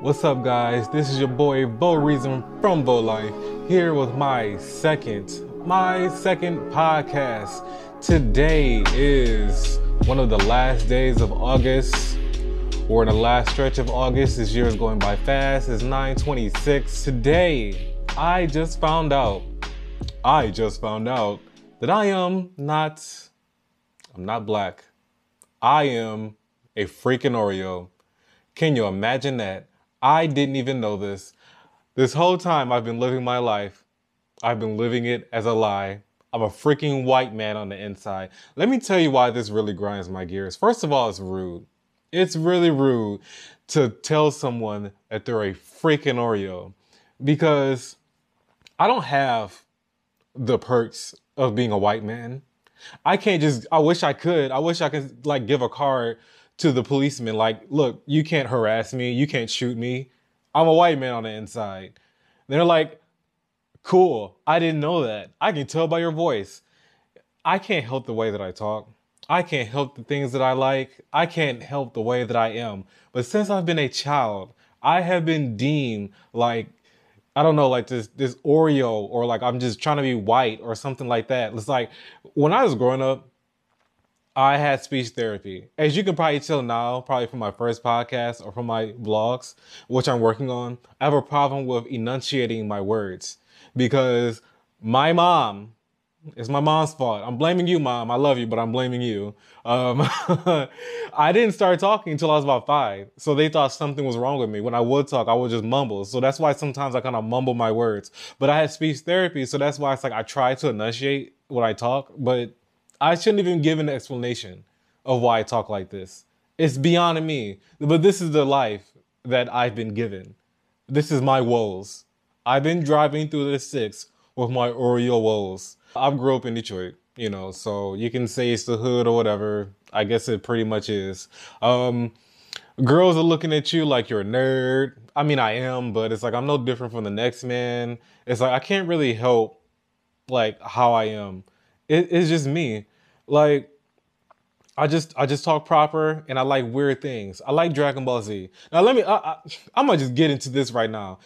What's up, guys? This is your boy Bo Reason from Bo Life here with my second podcast. Today is one of the last days of August, or the last stretch of August. This year is going by fast. It's 9/26. Today, I just found out that I'm not black. I am a freaking Oreo. Can you imagine that? I didn't even know this. This whole time I've been living my life, I've been living it as a lie. I'm a freaking white man on the inside. Let me tell you why this really grinds my gears. First of all, it's rude. It's really rude to tell someone that they're a freaking Oreo, because I don't have the perks of being a white man. I can't just, I wish I could. I wish I could like give a card to the policeman, like, look, you can't harass me. You can't shoot me. I'm a white man on the inside. And they're like, cool. I didn't know that. I can tell by your voice. I can't help the way that I talk. I can't help the things that I like. I can't help the way that I am. But since I've been a child, I have been deemed like, I don't know, like this Oreo, or like I'm just trying to be white or something like that. It's like when I was growing up, I had speech therapy. As you can probably tell now, probably from my first podcast or from my blogs, which I'm working on, I have a problem with enunciating my words because my mom, it's my mom's fault. I'm blaming you, Mom. I love you, but I'm blaming you. I didn't start talking until I was about 5. So they thought something was wrong with me. When I would talk, I would just mumble. So that's why sometimes I kind of mumble my words. But I had speech therapy, so that's why it's like I try to enunciate when I talk, but I shouldn't even give an explanation of why I talk like this. It's beyond me. But this is the life that I've been given. This is my woes. I've been driving through the 6 with my Oreo woes. I grew up in Detroit, you know, so you can say it's the hood or whatever. I guess it pretty much is. Girls are looking at you like you're a nerd. I mean, I am, but it's like I'm no different from the next man. It's like I can't really help like how I am. It's just me. Like I just talk proper, and I like weird things. I like Dragon Ball Z. Now let me. I'm gonna just get into this right now.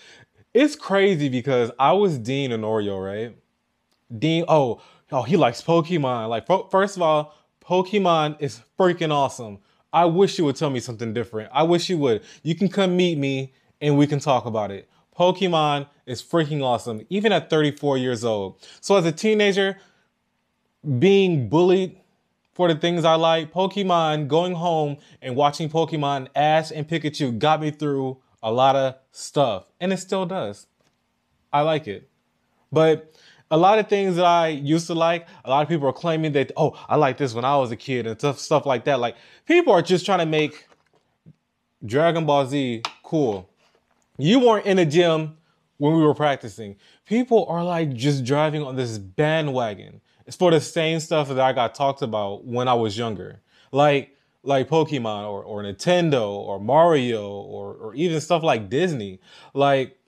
It's crazy because I was Dean and Oreo, right? Dean, oh, he likes Pokemon. Like, first of all, Pokemon is freaking awesome. I wish you would tell me something different. I wish you would. You can come meet me and we can talk about it. Pokemon is freaking awesome, even at 34 years old. So as a teenager, being bullied for the things I like, Pokemon, going home and watching Pokemon, Ash and Pikachu got me through a lot of stuff. And it still does. I like it. But a lot of things that I used to like, a lot of people are claiming that, oh, I liked this when I was a kid and stuff like that. Like, people are just trying to make Dragon Ball Z cool. You weren't in the gym when we were practicing. People are like just driving on this bandwagon. It's for the same stuff that I got talked about when I was younger. Like Pokemon or Nintendo or Mario or even stuff like Disney. Like,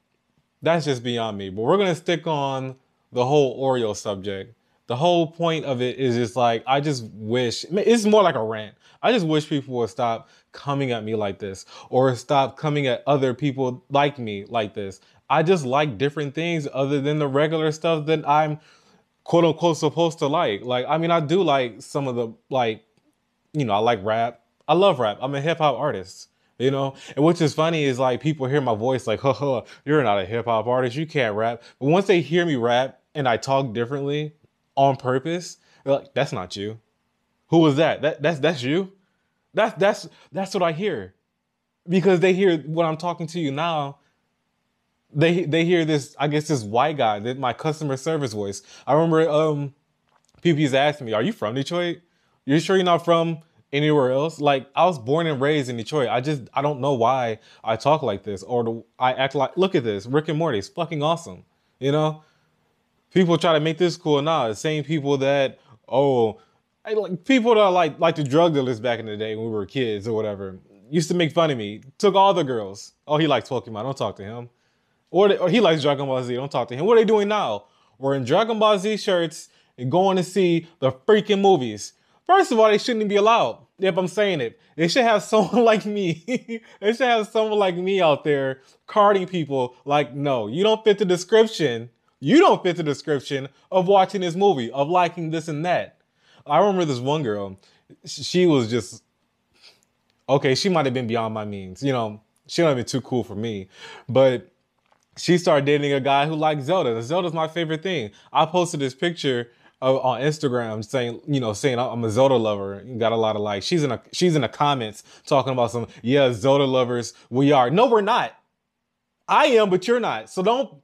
that's just beyond me. But we're going to stick on the whole Oreo subject. The whole point of it is just like, I just wish, it's more like a rant. I just wish people would stop coming at me like this, or stop coming at other people like me like this. I just like different things other than the regular stuff that I'm quote unquote supposed to like. Like, I mean, I do like some of the, like, you know, I like rap. I love rap. I'm a hip hop artist. You know, and which is funny is like people hear my voice like, haha, you're not a hip hop artist. You can't rap. But once they hear me rap and I talk differently on purpose, they're like, that's not you. Who was that? That's you. That's what I hear, because they hear what I'm talking to you now. They hear this, I guess, this white guy, that my customer service voice. I remember people used to ask me, are you from Detroit? You sure you're not from anywhere else? Like, I was born and raised in Detroit. I don't know why I talk like this, or I act like, look at this, Rick and Morty is fucking awesome. You know, people try to make this cool. Nah, the same people that, people that like the drug dealers back in the day when we were kids or whatever, used to make fun of me, took all the girls. Oh, he likes Pokemon, don't talk to him. Or he likes Dragon Ball Z, don't talk to him. What are they doing now? We're in Dragon Ball Z shirts and going to see the freaking movies. First of all, they shouldn't be allowed. Yep, I'm saying it. They should have someone like me. They should have someone like me out there carding people like, no, you don't fit the description. You don't fit the description of watching this movie, of liking this and that. I remember this one girl. She was just, okay, she might have been beyond my means. You know, she don't have been too cool for me. But she started dating a guy who liked Zelda. Zelda's my favorite thing. I posted this picture on Instagram saying, you know, saying I'm a Zelda lover. You got a lot of likes. She's in the comments talking about some, yeah, Zelda lovers we are. No, we're not. I am, but you're not. So don't,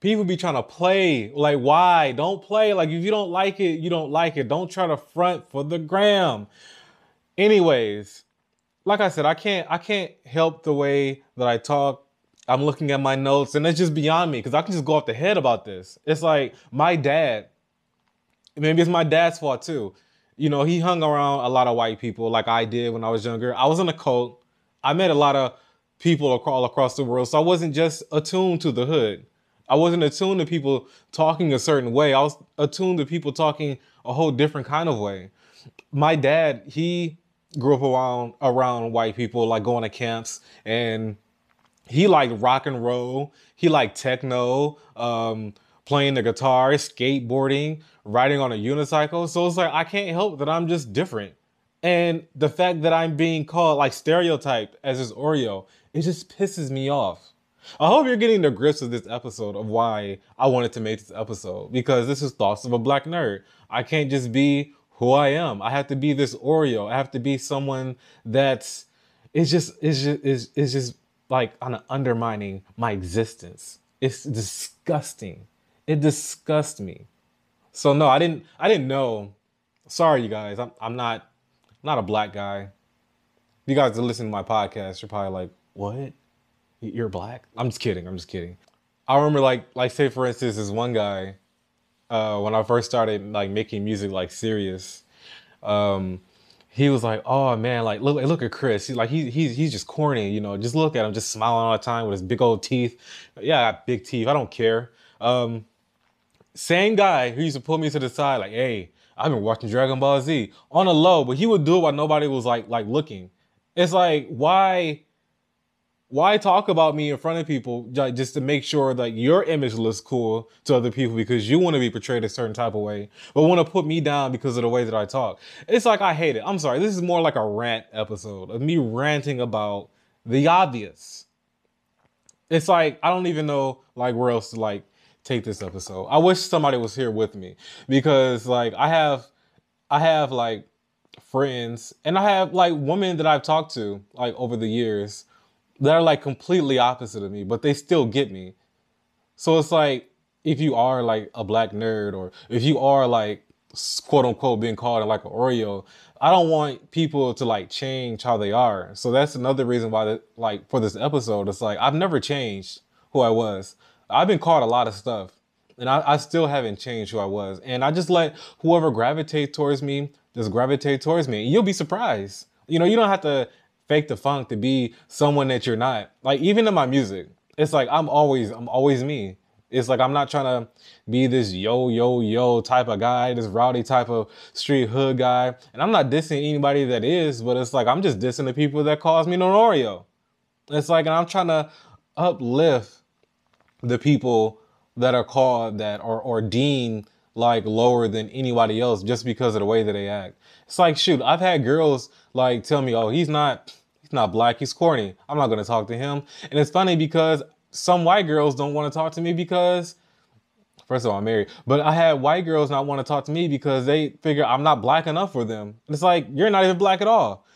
people be trying to play. Like, why? Don't play. Like, if you don't like it, you don't like it. Don't try to front for the gram. Anyways, like I said, I can't help the way that I talk. I'm looking at my notes and it's just beyond me because I can just go off the head about this. It's like my dad, maybe it's my dad's fault too. You know, he hung around a lot of white people like I did when I was younger. I was in a cult. I met a lot of people all across the world. So I wasn't just attuned to the hood. I wasn't attuned to people talking a certain way. I was attuned to people talking a whole different kind of way. My dad, he grew up around white people, like going to camps, and he liked rock and roll. He liked techno, playing the guitar, skateboarding, riding on a unicycle. So it's like, I can't help that I'm just different. And the fact that I'm being called like stereotyped as this Oreo, it just pisses me off. I hope you're getting the grips of this episode of why I wanted to make this episode, because this is Thoughts of a Black Nerd. I can't just be who I am. I have to be this Oreo. I have to be someone that's, it's just like undermining my existence. It's disgusting. It disgusts me. So no, I didn't know. Sorry, you guys. I'm not a black guy. You guys that listen to my podcast, you're probably like, what? You're black? I'm just kidding. I remember like say for instance, this one guy, when I first started like making music like serious, he was like, oh man, like look at Chris. He's like he's just corny, you know, just look at him, just smiling all the time with his big old teeth. Yeah, I got big teeth, I don't care. Same guy who used to pull me to the side, like, hey, I've been watching Dragon Ball Z on a low, but he would do it while nobody was like looking. It's like, why talk about me in front of people just to make sure that your image looks cool to other people because you want to be portrayed a certain type of way, but want to put me down because of the way that I talk? It's like, I hate it. I'm sorry. This is more like a rant episode of me ranting about the obvious. It's like, I don't even know like where else to like take this episode. I wish somebody was here with me because like I have like friends and I have like women that I've talked to like over the years that are like completely opposite of me, but they still get me. So it's like, if you are like a black nerd or if you are like quote unquote being called like an Oreo, I don't want people to like change how they are. So that's another reason why like for this episode, it's like, I've never changed who I was. I've been called a lot of stuff and I still haven't changed who I was. And I just let whoever gravitate towards me, just gravitate towards me. And you'll be surprised. You know, you don't have to fake the funk to be someone that you're not. Like even in my music, it's like I'm always me. It's like I'm not trying to be this yo type of guy, this rowdy type of street hood guy. And I'm not dissing anybody that is, but it's like I'm just dissing the people that calls me an Oreo. It's like, and I'm trying to uplift the people that are called that or deemed like lower than anybody else just because of the way that they act. It's like, shoot, I've had girls like tell me, oh, he's not black, he's corny. I'm not gonna talk to him. And it's funny because some white girls don't want to talk to me because, first of all, I'm married, but I had white girls not want to talk to me because they figure I'm not black enough for them. And it's like, you're not even black at all.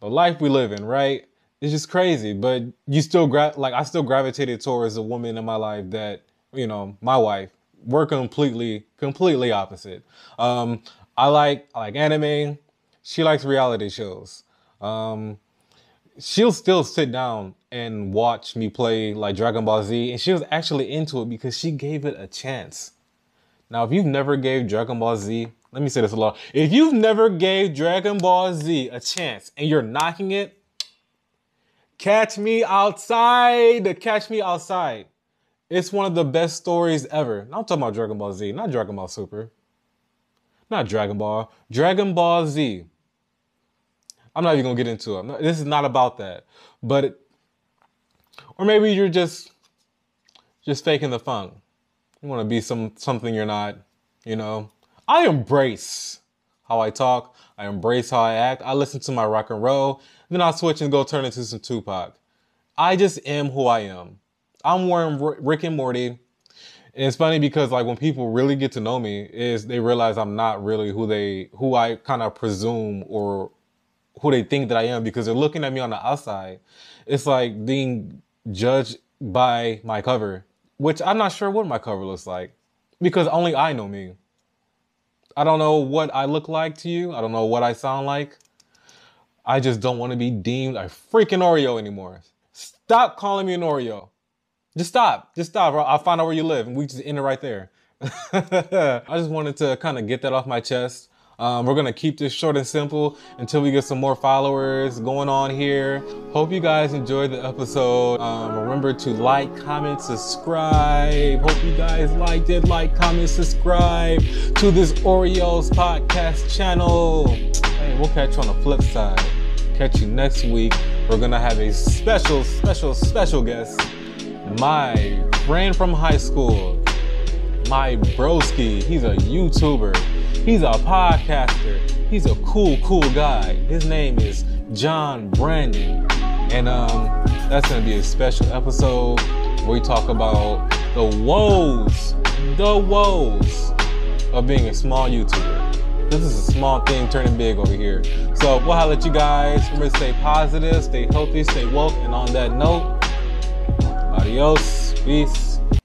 The life we live in, right? It's just crazy. But you still I still gravitated towards a woman in my life that, you know, my wife, we're completely opposite. I like anime. She likes reality shows. She'll still sit down and watch me play like Dragon Ball Z, and she was actually into it because she gave it a chance. Now, if you've never gave Dragon Ball Z, let me say this a lot. If you've never gave Dragon Ball Z a chance and you're knocking it, catch me outside. It's one of the best stories ever. I'm talking about Dragon Ball Z, not Dragon Ball Super. Not Dragon Ball. Dragon Ball Z. I'm not even going to get into it. This is not about that. But... or maybe you're just faking the funk. You want to be something you're not, you know. I embrace how I talk. I embrace how I act. I listen to my rock and roll. Then I switch and go turn into some Tupac. I just am who I am. I'm wearing Rick and Morty. And it's funny because like when people really get to know me is they realize I'm not really who I kind of presume or who they think that I am because they're looking at me on the outside. It's like being judged by my cover, which I'm not sure what my cover looks like because only I know me. I don't know what I look like to you. I don't know what I sound like. I just don't want to be deemed a freaking Oreo anymore. Stop calling me an Oreo. Just stop. Just stop. I'll find out where you live and we just end it right there. I just wanted to kind of get that off my chest. We're going to keep this short and simple until we get some more followers going on here. Hope you guys enjoyed the episode. Remember to like, comment, subscribe. Hope you guys liked it. Like, comment, subscribe to this Oreos podcast channel. Hey, we'll catch you on the flip side. Catch you next week. We're going to have a special, special, special guest. My friend from high school. My broski. He's a YouTuber. He's a podcaster. He's a cool, cool guy. His name is John Brandon. And that's going to be a special episode where we talk about the woes of being a small YouTuber. This is a small thing turning big over here. So we'll holler at you guys. Remember to stay positive, stay healthy, stay woke. And on that note, adios, peace.